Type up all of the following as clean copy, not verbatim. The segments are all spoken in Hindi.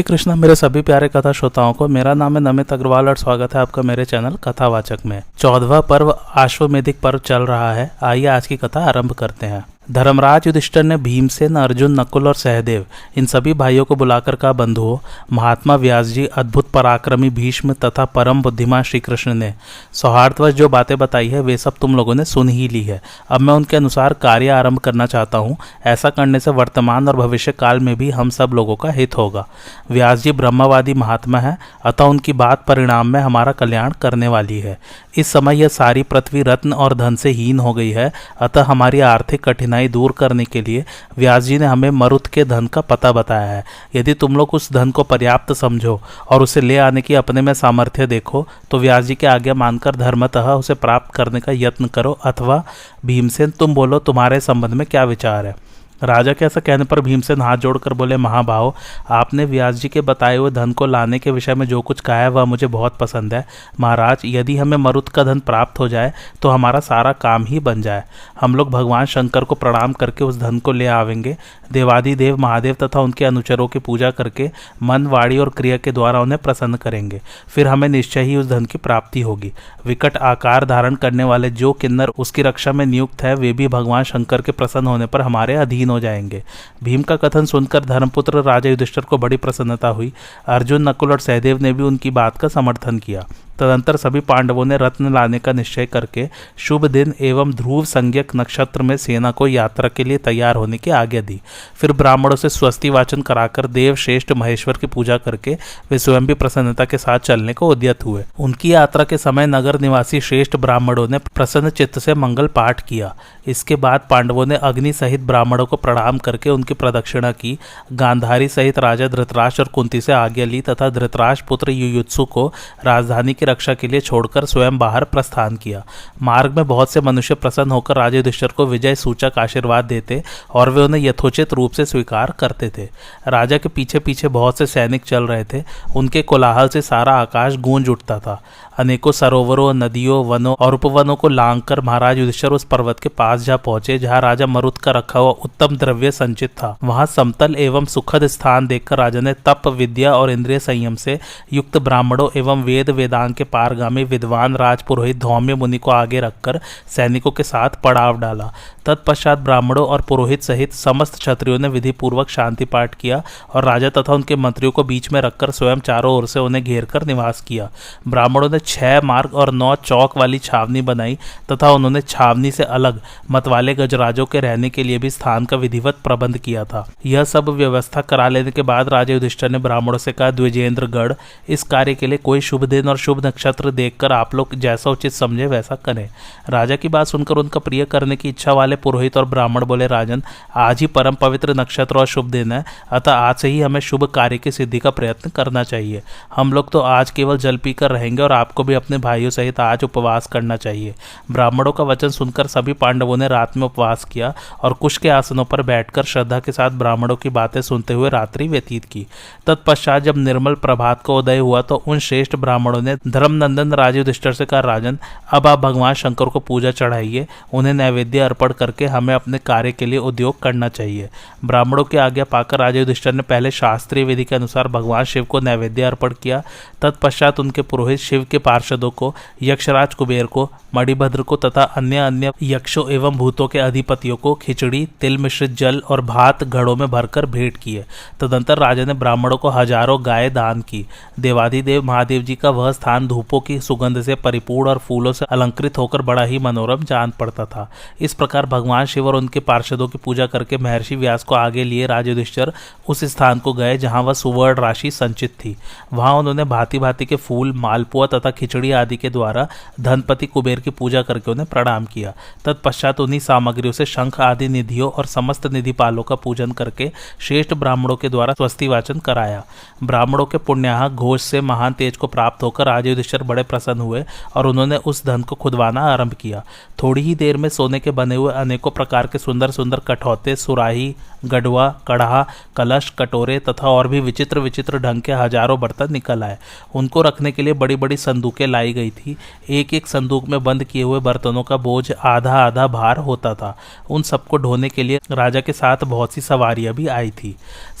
हे कृष्णा, मेरे सभी प्यारे कथा श्रोताओं को मेरा नाम है नमिता अग्रवाल और स्वागत है आपका मेरे चैनल कथावाचक में। 14वां पर्व आश्वमेधिक पर्व चल रहा है। आइए आज की कथा आरंभ करते हैं। धर्मराज युधिष्ठर ने भीमसेन, अर्जुन, नकुल और सहदेव इन सभी भाइयों को बुलाकर कहा, बंधुओं, महात्मा व्यास जी, अद्भुत पराक्रमी भीष्म तथा परम बुद्धिमान श्रीकृष्ण ने सौहार्दवश जो बातें बताई है वे सब तुम लोगों ने सुन ही ली है। अब मैं उनके अनुसार कार्य आरंभ करना चाहता हूँ। ऐसा करने से वर्तमान और भविष्य काल में भी हम सब लोगों का हित होगा। व्यास जी ब्रह्मवादी महात्मा है, अतः उनकी बात परिणाम में हमारा कल्याण करने वाली है। इस समय यह सारी पृथ्वी रत्न और धन से हीन हो गई है, अतः हमारी आर्थिक कठिनाई दूर करने के लिए व्यास जी ने हमें मरुत के धन का पता बताया है। यदि तुम लोग उस धन को पर्याप्त समझो और उसे ले आने की अपने में सामर्थ्य देखो तो व्यास जी के आज्ञा मानकर धर्मतः उसे प्राप्त करने का यत्न करो। अथवा भीमसेन, तुम बोलो, तुम्हारे संबंध में क्या विचार है? राजा के ऐसा कहने पर भीमसेन हाथ जोड़कर बोले, महाभाव, आपने व्यास जी के बताए हुए धन को लाने के विषय में जो कुछ कहा है वह मुझे बहुत पसंद है। महाराज, यदि हमें मरुत का धन प्राप्त हो जाए तो हमारा सारा काम ही बन जाए। हम लोग भगवान शंकर को प्रणाम करके उस धन को ले आवेंगे। देवादिदेव महादेव तथा उनके अनुचरों की पूजा करके मन, वाणी और क्रिया के द्वारा उन्हें प्रसन्न करेंगे। फिर हमें निश्चय ही उस धन की प्राप्ति होगी। विकट आकार धारण करने वाले जो किन्नर उसकी रक्षा में नियुक्त है वे भी भगवान शंकर के प्रसन्न होने पर हमारे अधीन हो जाएंगे। भीम का कथन सुनकर धर्मपुत्र राजा युधिष्ठिर को बड़ी प्रसन्नता हुई। अर्जुन, नकुल और सहदेव ने भी उनकी बात का समर्थन किया। तदंतर सभी पांडवों ने रत्न लाने का निश्चय करके शुभ दिन एवं ध्रुव संज्ञक नक्षत्र में सेना को यात्रा के लिए तैयार होने की आज्ञा दी। फिर ब्राह्मणों से स्वस्ति वाचन कराकर देव श्रेष्ठ महेश्वर की पूजा करके वे स्वयं भी प्रसन्नता के साथ चलने को उद्यत हुए। उनकी यात्रा के समय नगर निवासी श्रेष्ठ ब्राह्मणों ने प्रसन्न चित्त से मंगल पाठ किया। इसके बाद पांडवों ने अग्नि सहित ब्राह्मणों को प्रणाम करके उनकी प्रदक्षिणा की। गांधारी सहित राजा धृतराष्ट्र और कुंती से आज्ञा ली तथा धृतराष्ट्र पुत्र युयुत्सु को राजधानी की रक्षा के लिए छोड़कर स्वयं बाहर प्रस्थान किया। मार्ग में बहुत से मनुष्य प्रसन्न होकर राजा युधिष्ठिर को विजय सूचक आशीर्वाद देते और वे उन्हें यथोचित रूप से स्वीकार करते थे। राजा के पीछे पीछे बहुत से सैनिक चल रहे थे। उनके कोलाहल से सारा आकाश गूंज उठता था। अनेकों सरोवरों, नदियों, वनों और उपवनों को लांघकर महाराज युधिष्ठिर उस पर्वत के पास जा पहुंचे जहां राजा मरुत का रखा हुआ उत्तम द्रव्य संचित था। वहां समतल एवं सुखद स्थान देखकर राजा ने तप, विद्या और इंद्रिय संयम से युक्त ब्राह्मणों एवं वेद वेदांग के पारगामी विद्वान राजपुरोहित धौम्य मुनि को आगे रखकर सैनिकों के साथ पड़ाव डाला। तत्पश्चात ब्राह्मणों और पुरोहित सहित समस्त क्षत्रियों ने विधिपूर्वक शांति पाठ किया और राजा तथा उनके मंत्रियों को बीच में रखकर स्वयं चारों ओर से उन्हें घेर कर निवास किया। ब्राह्मणों ने 6 मार्ग और 9 चौक वाली छावनी बनाई तथा उन्होंने छावनी से अलग मतवाले गजराजों के रहने के लिए भी स्थान का विधिवत प्रबंध किया था। यह सब व्यवस्था करा लेने के बाद राजा युधिष्ठिर ने ब्राह्मणों से कहा, द्विजेंद्रगढ़, इस कार्य के लिए कोई शुभ दिन और शुभ नक्षत्र देखकर आप लोग जैसा उचित समझे वैसा करें। राजा की बात सुनकर उनका प्रिय करने की इच्छा वाले पुरोहित और ब्राह्मण बोले, राजन, आज ही परम पवित्र नक्षत्र और शुभ दिन है, अतः आज से ही हमें शुभ कार्य की सिद्धि का प्रयत्न करना चाहिए। हम लोग तो आज केवल जल पीकर रहेंगे और आपको भी अपने भाइयों सहित आज उपवास करना चाहिए। ब्राह्मणों का वचन सुनकर सभी पांडवों ने रात में उपवास किया और कुश के आसनों पर बैठकर श्रद्धा के साथ ब्राह्मणों की बातें सुनते हुए रात्रि व्यतीत की। तत्पश्चात जब निर्मल प्रभात को उदय हुआ तो उन श्रेष्ठ ब्राह्मणों ने धर्मनंदन राजा युधिष्ठिर से कहा, राजन, अब आप भगवान शंकर को पूजा चढ़ाइए, उन्हें नैवेद्य अर्पण करके हमें अपने कार्य के लिए उद्योग करना चाहिए। ब्राह्मणों की आज्ञा पाकर राजा युधिष्ठिर ने पहले शास्त्रीय विधि के अनुसार भगवान शिव को नैवेद्य अर्पण किया। तत्पश्चात उनके पुरोहित शिव के पार्षदों को, यक्षराज कुबेर को, मणिभद्र को तथा अन्य अन्य यक्षों एवं भूतों के अधिपतियों को खिचड़ी, तिल मिश्रित जल और भात घड़ों में भरकर भेंट किए। तदंतर राजा ने ब्राह्मणों को हजारों गाय दान की। देवाधिदेव महादेव जी का वह स्थान धूपों की सुगंध से परिपूर्ण और फूलों से अलंकृत होकर बड़ा ही मनोरम जान पड़ता था। इस प्रकार भगवान शिव और उनके पार्षदों की पूजा करके महर्षि व्यास को आगे लिए राजा युधिष्ठिर उस स्थान को गए जहां वह सुवर्ण राशि संचित थी। वहां उन्होंने भांति भांति के फूल, मालपुआ तथा खिचड़ी आदि के द्वारा धनपति कुबेर की पूजा करके उन्हें प्रणाम किया। तत्पश्चात उन्हीं सामग्रियों से शंख आदि निधियों और समस्त निधिपालों का पूजन करके श्रेष्ठ ब्राह्मणों के द्वारा स्वस्ति वाचन कराया। ब्राह्मणों के पुण्याह घोष से महान तेज को प्राप्त होकर राजा युधिष्ठिर बड़े प्रसन्न हुए और उन्होंने उस धन को खुदवाना आरंभ किया। थोड़ी ही देर में सोने के बने हुए अनेकों प्रकार के सुंदर सुंदर कठौते, सुराही, गढ़वा, कड़ाहा, कलश, कटोरे तथा और भी विचित्र विचित्र ढंग के हजारों बर्तन निकल आए। उनको रखने के लिए बड़ी बड़ी संदूकें लाई गई थी। एक एक संदूक में बंद किए हुए बर्तनों का बोझ आधा आधा भार होता था। उन सबको ढोने के लिए राजा के साथ बहुत सी सवारियां भी आई थी।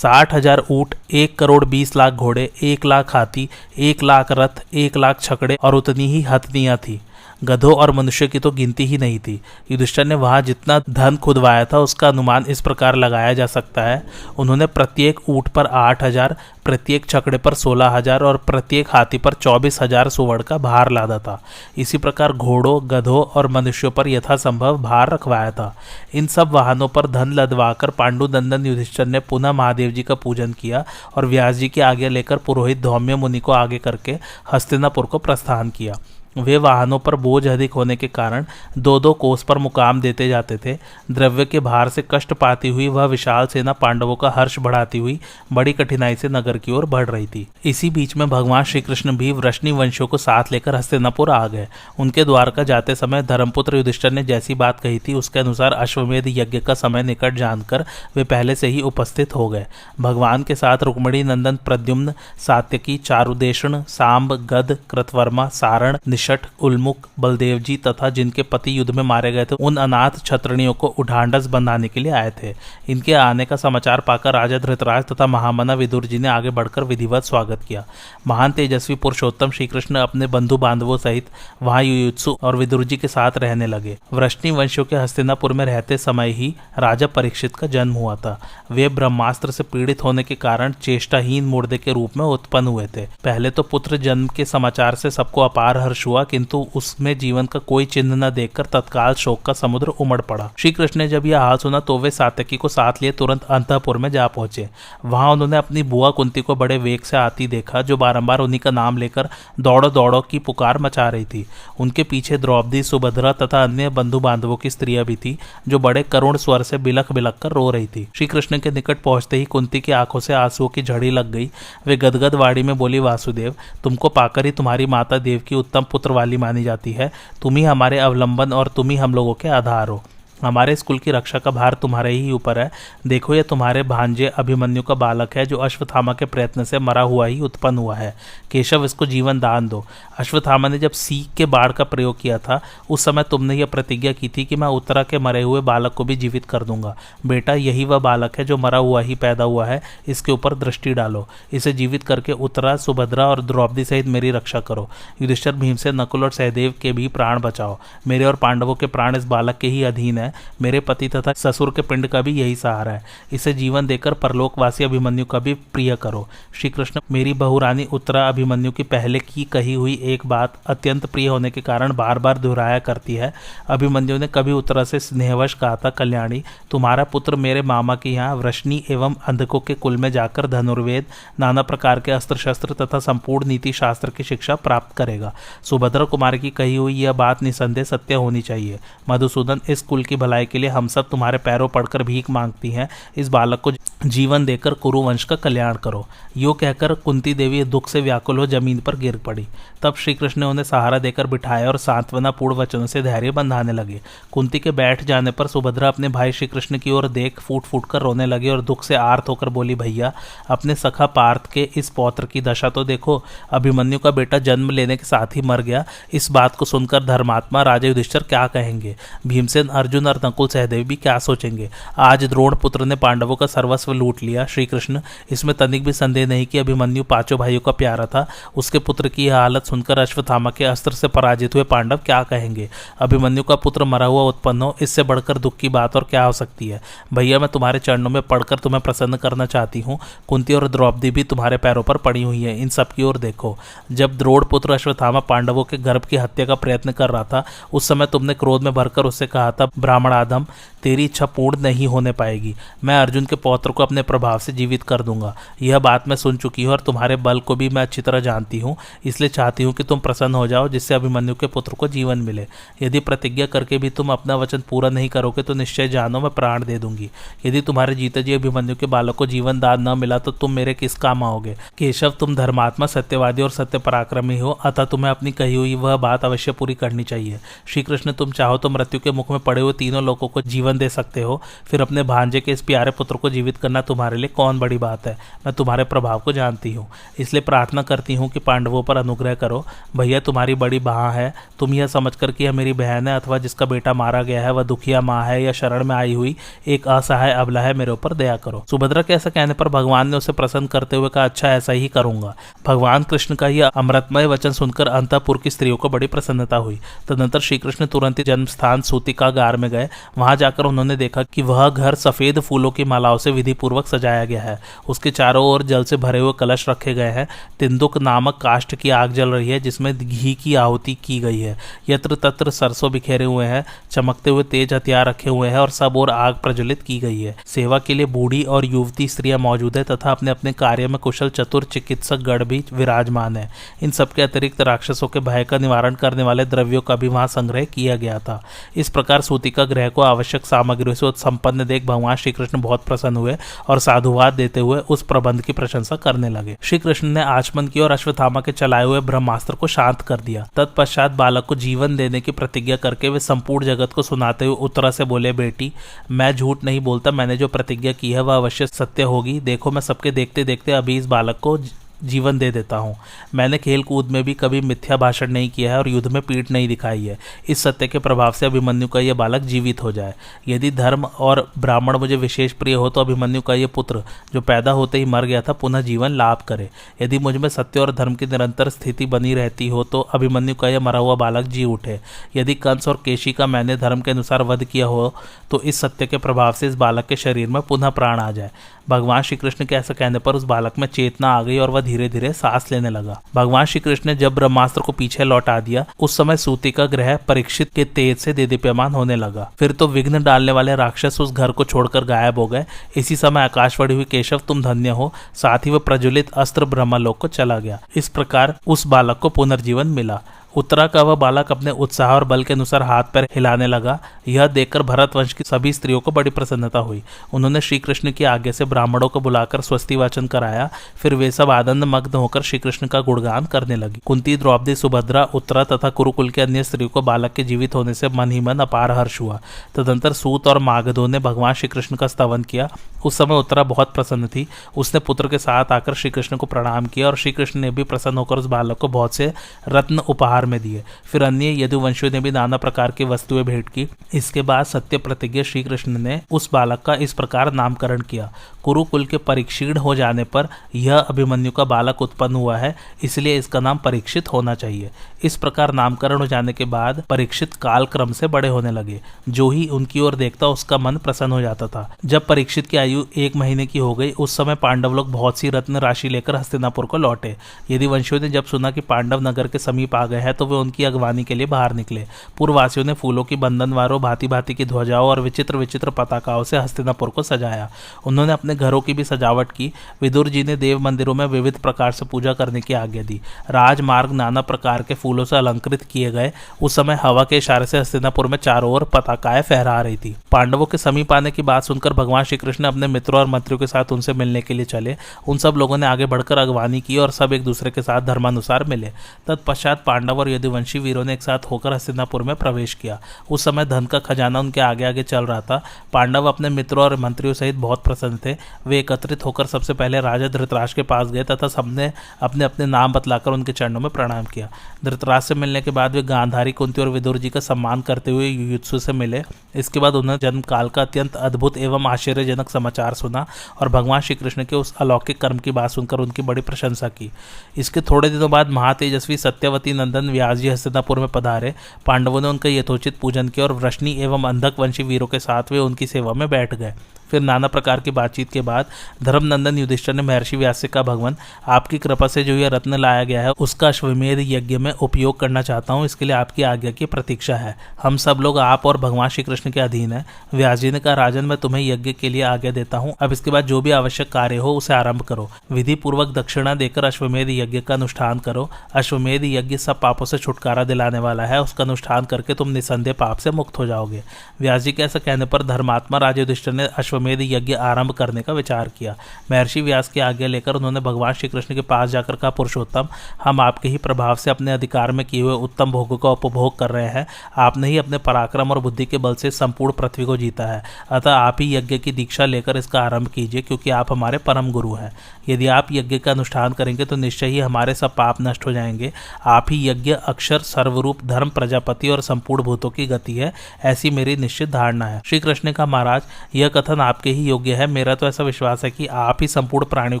60,000 ऊँट, 1,20,00,000 घोड़े, 1,00,000 हाथी, 1,00,000 रथ, 1,00,000 छकड़े और उतनी ही हथनियाँ थी। गधों और मनुष्य की तो गिनती ही नहीं थी। युधिष्ठिर ने वहाँ जितना धन खुदवाया था उसका अनुमान इस प्रकार लगाया जा सकता है। उन्होंने प्रत्येक ऊँट पर 8,000, प्रत्येक छकड़े पर 16,000 और प्रत्येक हाथी पर 24,000 सुवर्ण का भार लादा था। इसी प्रकार घोड़ों, गधों और मनुष्यों पर यथासंभव भार रखवाया था। इन सब वाहनों पर धन लदवाकर पांडुनंदन युधिष्ठिर ने पुनः महादेव जी का पूजन किया और व्यास जी की आज्ञा लेकर पुरोहित धौम्य मुनि को आगे करके हस्तिनापुर को प्रस्थान किया। वे वाहनों पर बोझ अधिक होने के कारण 2-2 कोस पर मुकाम देते जाते थे। द्रव्य के भार से कष्ट पाती हुई वह विशाल सेना पांडवों का हर्ष बढ़ाती हुई बड़ी कठिनाई से नगर की ओर बढ़ रही थी। इसी बीच में भगवान श्रीकृष्ण भी वृष्णि वंशियों को साथ लेकर हस्तिनापुर आ गए। उनके द्वारका जाते समय धर्मपुत्र युधिष्ठिर ने जैसी बात कही थी उसके अनुसार अश्वमेध यज्ञ का समय निकट जानकर वे पहले से ही उपस्थित हो गए। भगवान के साथ रुक्मणी नंदन प्रद्युम्न, सात्यकी, चारुदेशण, सांब, गद, कृतवर्मा, सारण, निषठ, उल्मुक, बलदेव जी तथा जिनके पति युद्ध में मारे गए थे उन अनाथ छत्रणियों को उढ़ांडस बंधाने के लिए आए थे। इनके आने का समाचार पाकर राजा धृतराष्ट्र तथा महामना विदुर जी ने आगे बढ़कर विधिवत स्वागत किया। महान तेजस्वी पुरुषोत्तम श्रीकृष्ण अपने बंधु बांधवों सहित वहां युयुत्सु और विदुर जी के साथ रहने लगे। वृष्णि वंशियों के हस्तिनापुर में रहते समय ही राजा परीक्षित का जन्म हुआ था। वे ब्रह्मास्त्र से पीड़ित होने के कारण चेष्टाहीन मुर्दे के रूप में उत्पन्न हुए थे। पहले तो पुत्र जन्म के समाचार से सबको अपार हर्ष हुआ, किंतु उसमें जीवन का कोई चिन्ह न देखकर तत्काल शोक का समुद्र उमड़ पड़ा। श्री कृष्ण ने जब यह हाल सुना तो वे सात्यकी को साथ लिए तुरंत अंतःपुर में जा पहुंचे। वहां उन्होंने अपनी बुआ कुंती को बड़े वेग से आती देखा, जो बारंबार उन्हीं का नाम लेकर दौड़ो दौड़ो की पुकार मचा रही थी। उनके पीछे द्रौपदी, सुभद्रा तथा अन्य बंधु बांधवों की स्त्रियां भी थी, जो बड़े करुण स्वर से बिलख बिलख कर रो रही थी। श्री कृष्ण के निकट पहुंचते ही कुंती की आंखों से आंसुओं की झड़ी लग गई। वे गदगद वाणी में बोली, वासुदेव, तुमको पाकर ही तुम्हारी माता देव की उत्तम पुत्र वाली मानी जाती है। तुम ही हमारे अवलंबन और तुम ही हम लोगों के आधार हो। हमारे स्कूल की रक्षा का भार तुम्हारे ही ऊपर है। देखो, यह तुम्हारे भांजे अभिमन्यु का बालक है, जो अश्वत्थामा के प्रयत्न से मरा हुआ ही उत्पन्न हुआ है। केशव, इसको जीवन दान दो। अश्वत्थामा ने जब सीख के बाढ़ का प्रयोग किया था उस समय तुमने यह प्रतिज्ञा की थी कि मैं उत्तरा के मरे हुए बालक को भी जीवित कर दूंगा। बेटा, यही वह बालक है जो मरा हुआ ही पैदा हुआ है। इसके ऊपर दृष्टि डालो। इसे जीवित करके उत्तरा, सुभद्रा और द्रौपदी सहित मेरी रक्षा करो। युधिष्ठिर, भीमसेन, नकुल और सहदेव के भी प्राण बचाओ। मेरे और पांडवों के प्राण इस बालक के ही अधीन है। मेरे पति तथा ससुर के पिंड का भी यही सहारा है। इसे जीवन देकर परलोकवासी अभिमन्यु का भी प्रिय करो। श्री कृष्ण, मेरी बहुरानी उत्तरा अभिमन्यु की पहले की कही हुई एक बात अत्यंत प्रिय होने के कारण बार बार दोहराया करती है। अभिमन्यु ने कभी उत्तरा से स्नेहवश कहा था, कल्याणी, तुम्हारा पुत्र मेरे मामा के यहाँ वृष्णि एवं अंधकों के कुल में जाकर धनुर्वेद, नाना प्रकार के अस्त्र शस्त्र तथा संपूर्ण नीति शास्त्र की शिक्षा प्राप्त करेगा। सुभद्रा कुमारी की कही हुई यह बात निसंदेह सत्य होनी चाहिए। मधुसूदन, इस कुल की भलाई के लिए हम सब तुम्हारे पैरों पड़कर भीख मांगती हैं। इस बालक को जीवन देकर कुरुवंश का कल्याण करो। यो कहकर कुंती देवी दुख से व्याकुल हो जमीन पर गिर पड़ी। तब श्रीकृष्ण ने उन्हें सहारा देकर बिठाया और सांत्वनापूर्ण वचनों से धैर्य बंधाने लगे। कुंती के बैठ जाने पर सुभद्रा अपने भाई श्रीकृष्ण की ओर देख फूट फूट कर रोने लगी और दुख से आर्त होकर बोली, भैया, अपने सखा पार्थ के इस पौत्र की दशा तो देखो। अभिमन्यु का बेटा जन्म लेने के साथ ही मर गया। इस बात को सुनकर धर्मात्मा राजा युधिष्ठिर क्या कहेंगे? भीमसेन, अर्जुन और नकुल सहदेव भी क्या सोचेंगे? आज द्रोण पुत्र ने पांडवों का सर्वस्व लूट लिया। श्री कृष्ण, इसमें तनिक भी संदेह नहीं कि अभिमन्यु पांचों भाइयों का प्यारा था। उसके पुत्र की हालत सुनकर अश्वत्थामा के अस्त्र से पराजित हुए पांडव क्या कहेंगे? अभिमन्यु का पुत्र मरा हुआ उत्पन्न हो, इससे बढ़कर दुख की बात और क्या हो सकती है? भैया, मैं तुम्हारे चरणों में पड़कर तुम्हें प्रसन्न करना चाहती हूँ। कुंती और द्रौपदी भी तुम्हारे पैरों पर पड़ी हुई है। इन सब की ओर देखो। जब द्रोण पुत्र अश्वत्थामा पांडवों के गर्भ की हत्या का प्रयत्न कर रहा था उस समय तुमने क्रोध में भरकर उससे कहा था, ब्राह्मण आदम, तेरी इच्छा पूर्ण नहीं होने पाएगी। मैं अर्जुन के पौत्र को अपने प्रभाव से जीवित कर दूंगा। यह बात मैं सुन चुकी हूँ और तुम्हारे बल को भी मैं अच्छी तरह जानती हूँ। इसलिए चाहती हूँ कि तुम प्रसन्न हो जाओ, जिससे अभिमन्यु के पुत्र को जीवन मिले। यदि प्रतिज्ञा करके भी तुम अपना वचन पूरा नहीं करोगे तो निश्चय जानो, मैं प्राण दे दूंगी। यदि तुम्हारे जीते जी अभिमन्यु के बालक को जीवन दान न मिला तो तुम मेरे किस काम आओगे? केशव, तुम धर्मात्मा, सत्यवादी और सत्य पराक्रमी हो, अतः तुम्हें अपनी कही हुई वह बात अवश्य पूरी करनी चाहिए। श्री कृष्ण, तुम चाहो तो मृत्यु के मुख में पड़े हुए तीनों लोगों को जीवन दे सकते हो, फिर अपने भांजे के इस प्यारे पुत्र को जीवित करना तुम्हारे लिए कौन बड़ी बात है, मैं तुम्हारे प्रभाव को जानती हूँ, इसलिए प्रार्थना करती हूँ कि पांडवों पर अनुग्रह करो। भैया तुम्हारी बड़ी बहन है, तुम यह समझकर कि यह मेरी बहन है अथवा जिसका बेटा मारा गया है वह दुखिया माँ है या शरण में आई हुई एक असहाय अबला है, मेरे ऊपर दया करो। सुभद्रा के ऐसा कहने पर भगवान ने उसे प्रसन्न करते हुए कहा, अच्छा ऐसा ही करूंगा। भगवान कृष्ण का यह अमृतमय वचन सुनकर अंतापुर की स्त्रियों को बड़ी प्रसन्नता हुई। तदनंतर श्रीकृष्ण तुरंत जन्म स्थान सूतिकागार में गए। वहां जाकर उन्होंने देखा कि वह घर सफेद फूलों की मालाओं से विधि पूर्वक सजाया गया है। उसके चारों ओर जल से भरे हुए कलश रखे गए हैं। तिंदुक नामक काष्ठ की आग जल रही है जिसमें घी की आहुति की गई है। यत्र तत्र सरसों बिखेरे हुए हैं, चमकते हुए तेज हथियार रखे हुए हैं और सब ओर आग प्रज्वलित की गई है। सेवा के लिए बूढ़ी और युवती स्त्रियां मौजूद है तथा अपने अपने कार्य में कुशल चतुर चिकित्सक गण भी विराजमान है। इन सबके अतिरिक्त राक्षसों के भय का निवारण करने वाले द्रव्यों का भी वहां संग्रह किया गया था। इस प्रकार सूतिका गृह को आवश्यक सामग्रियों से संपन्न देख भगवान श्री कृष्ण बहुत प्रसन्न हुए और साधुवाद देते हुए उस प्रबंध की प्रशंसा करने लगे। श्री कृष्ण ने आचमन की और अश्वत्थामा के चलाए हुए ब्रह्मास्त्र को शांत कर दिया। तत्पश्चात बालक को जीवन देने की प्रतिज्ञा करके वे संपूर्ण जगत को सुनाते हुए उत्तरा से बोले, बेटी मैं झूठ नहीं बोलता, मैंने जो प्रतिज्ञा की है वह अवश्य सत्य होगी। देखो मैं सबके देखते देखते अभी इस बालक को जीवन दे देता हूँ। मैंने खेल कूद में भी कभी मिथ्या भाषण नहीं किया है और युद्ध में पीठ नहीं दिखाई है। इस सत्य के प्रभाव से अभिमन्यु का यह बालक जीवित हो जाए। यदि धर्म और ब्राह्मण मुझे विशेष प्रिय हो तो अभिमन्यु का यह पुत्र जो पैदा होते ही मर गया था पुनः जीवन लाभ करे। यदि मुझ में सत्य और धर्म की निरंतर स्थिति बनी रहती हो तो अभिमन्यु का यह मरा हुआ बालक जी उठे। यदि कंस और केशी का मैंने धर्म के अनुसार वध किया हो तो इस सत्य के प्रभाव से इस बालक के शरीर में पुनः प्राण आ जाए। भगवान श्री कृष्ण के ऐसा कहने पर उस बालक में चेतना आ गई और वह धीरे धीरे सांस लेने लगा। भगवान श्री कृष्ण ने जब ब्रह्मास्त्र को पीछे लौटा दिया उस समय सूतिका ग्रह परीक्षित के तेज से देदीप्यमान होने लगा। फिर तो विघ्न डालने वाले राक्षस उस घर को छोड़कर गायब हो गए। इसी समय आकाशवाणी हुई, केशव तुम धन्य हो। साथ ही वह प्रज्वलित अस्त्र ब्रह्मलोक को चला गया। इस प्रकार उस बालक को पुनर्जीवन मिला। उत्तरा का वह बालक अपने उत्साह और बल के अनुसार हाथ पैर हिलाने लगा। यह देखकर भरत वंश की सभी स्त्रियों को बड़ी प्रसन्नता हुई। उन्होंने श्री कृष्ण की आज्ञा से ब्राह्मणों को बुलाकर स्वस्ति वाचन कराया। फिर वे सब आनंद मग्न होकर श्री कृष्ण का गुणगान करने लगी। कुंती, द्रौपदी, सुभद्रा, उत्तरा तथा कुरुकुल के अन्य स्त्रियों को बालक के जीवित होने से मन ही मन अपार हर्ष हुआ। तदनंतर सूत और मागधो ने भगवान श्री कृष्ण का स्तवन किया। उस समय उत्तरा बहुत प्रसन्न थी। उसने पुत्र के साथ आकर श्री कृष्ण को प्रणाम किया और श्री कृष्ण ने भी प्रसन्न होकर उस बालक को बहुत से रत्न उपहार में दिए। फिर अन्य यदुवंशियों ने भी नाना प्रकार की वस्तुएं भेंट की। इसके बाद सत्य प्रतिज्ञ श्री कृष्ण ने उस बालक का इस प्रकार नामकरण किया, कुरुकुल के परीक्षीण हो जाने पर यह अभिमन्यु का बालक उत्पन्न हुआ है, इसलिए इसका नाम परीक्षित होना चाहिए। इस प्रकार नामकरण हो जाने के बाद परीक्षित काल क्रम से बड़े होने लगे। जो ही उनकी ओर देखता उसका मन प्रसन्न हो जाता था। जब परीक्षित की आयु 1 महीने की हो गई उस समय पांडव लोग बहुत सी रत्न राशि लेकर हस्तिनापुर को लौटे। यदुवंशियों ने जब सुना कि पांडव नगर के समीप आ गए हैं तो वे उनकी अगवानी के लिए बाहर निकले। पूर्ववासियों ने फूलों की बंधनवारों, भांति भांति की ध्वजाओं और विचित्र विचित्र पताकाओं से हस्तिनापुर को सजाया। उन्होंने अपने घरों की भी सजावट की। विदुर जी ने देव मंदिरों में विविध प्रकार से पूजा करने की आज्ञा दी। राजमार्ग नाना प्रकार के फूलों से अलंकृत किए गए। उस समय हवा के इशारे से हस्तिनापुर में चारों ओर पताकाएं फहरा रही थी। पांडवों के समीप आने की बात सुनकर भगवान श्री कृष्ण अपने मित्रों और मंत्रियों के साथ उनसे मिलने के लिए चले। उन सब लोगों ने आगे बढ़कर अगवानी की और सब एक दूसरे के साथ धर्मानुसार मिले। तत्पश्चात पांडव और यदुवंशी वीरों ने एक साथ होकर हस्तिनापुर में प्रवेश किया। उस समय धन का खजाना उनके आगे आगे चल रहा था। पांडव अपने मित्रों और मंत्रियों सहित बहुत प्रसन्न थे। वे एकत्रित होकर सबसे पहले राजा धृतराष्ट्र के पास गए तथा सबने अपने अपने नाम बतलाकर उनके चरणों में प्रणाम किया। धृतराष्ट्र से मिलने के बाद वे गांधारी, कुंती और विदुर जी का सम्मान करते हुए युयुत्सु से मिले। इसके बाद उन्होंने जन्म काल का अत्यंत अद्भुत एवं आश्चर्यजनक समाचार सुना और भगवान श्री कृष्ण के उस अलौकिक कर्म की बात सुनकर उनकी बड़ी प्रशंसा की। इसके थोड़े दिनों बाद महातेजस्वी सत्यवती नंदन व्यास जी हस्तिनापुर में पधारे। पांडवों ने उनका यथोचित पूजन किया और वृष्णि एवं अंधक वंशी वीरों के साथ वे उनकी सेवा में बैठ गए। फिर नाना प्रकार की बातचीत के बाद धर्मनंदन युधिष्ठर ने महर्षि व्यास से कहा, भगवान आपकी कृपा से जो यह रत्न लाया गया है उसका अश्वमेध यज्ञ में उपयोग करना चाहता हूँ। इसके लिए आपकी आज्ञा की प्रतीक्षा है। हम सब लोग आप और भगवान श्री कृष्ण के अधीन है। व्यास जी ने कहा, राजन मैं तुम्हें यज्ञ के लिए आज्ञा देता हूँ। अब इसके बाद जो भी आवश्यक कार्य हो उसे आरंभ करो। विधि पूर्वक दक्षिणा देकर अश्वमेध यज्ञ का अनुष्ठान करो। अश्वमेध यज्ञ सब पापों से छुटकारा दिलाने वाला है। उसका अनुष्ठान करके तुम निसंदेह पाप से मुक्त हो जाओगे। व्यास जी के ऐसा कहने पर धर्मात्मा राज युधिष्ठिर ने अश्व स्वमेध यज्ञ आरंभ करने का विचार किया। महर्षि व्यास की आज्ञा लेकर उन्होंने भगवान श्री कृष्ण के पास जाकर कहा, पुरुषोत्तम, हम आपके ही प्रभाव से अपने अधिकार में किए हुए उत्तम भोगों का उपभोग कर रहे हैं। आपने ही अपने पराक्रम और बुद्धि के बल से संपूर्ण पृथ्वी को जीता है, अतः आप ही यज्ञ की दीक्षा लेकर इसका आरंभ कीजिए, क्योंकि आप हमारे परम गुरु हैं। यदि आप यज्ञ का अनुष्ठान करेंगे तो निश्चय ही हमारे सब पाप नष्ट हो जाएंगे। आप ही यज्ञ अक्षर, सर्वरूप, धर्म, प्रजापति और संपूर्ण भूतों की गति है, ऐसी मेरी निश्चित धारणा है। श्री कृष्ण का, महाराज, यह कथन आपके ही योग्य है। मेरा तो ऐसा विश्वास है कि आप ही संपूर्ण प्राणियों